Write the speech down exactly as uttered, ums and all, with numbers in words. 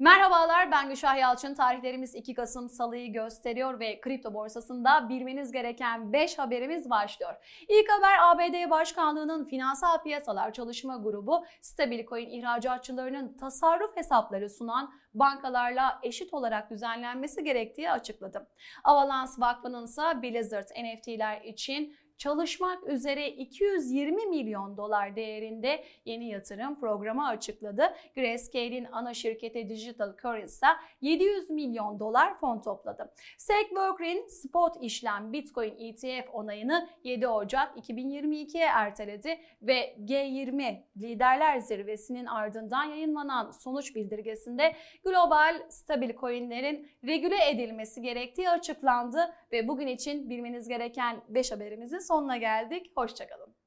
Merhabalar, ben Güşah Yalçın. Tarihlerimiz iki Kasım Salı'yı gösteriyor ve kripto borsasında bilmeniz gereken beş haberimiz başlıyor. İlk haber, A B D Başkanlığı'nın Finansal Piyasalar Çalışma Grubu, stablecoin ihracatçılarının tasarruf hesapları sunan bankalarla eşit olarak düzenlenmesi gerektiği açıkladı. Avalanche Vakfı'nın ise Blizzard N F T'ler için çalışmak üzere iki yüz yirmi milyon dolar değerinde yeni yatırım programı açıkladı. Grayscale'in ana şirketi Digital Currency yedi yüz milyon dolar fon topladı. S E C Worker'in spot işlem Bitcoin E T F onayını yedi Ocak iki bin yirmi iki'ye erteledi ve G yirmi Liderler Zirvesi'nin ardından yayınlanan sonuç bildirgesinde global stablecoin'lerin regüle edilmesi gerektiği açıklandı ve bugün için bilmeniz gereken beş haberimizi sonuna geldik. Hoşça kalın.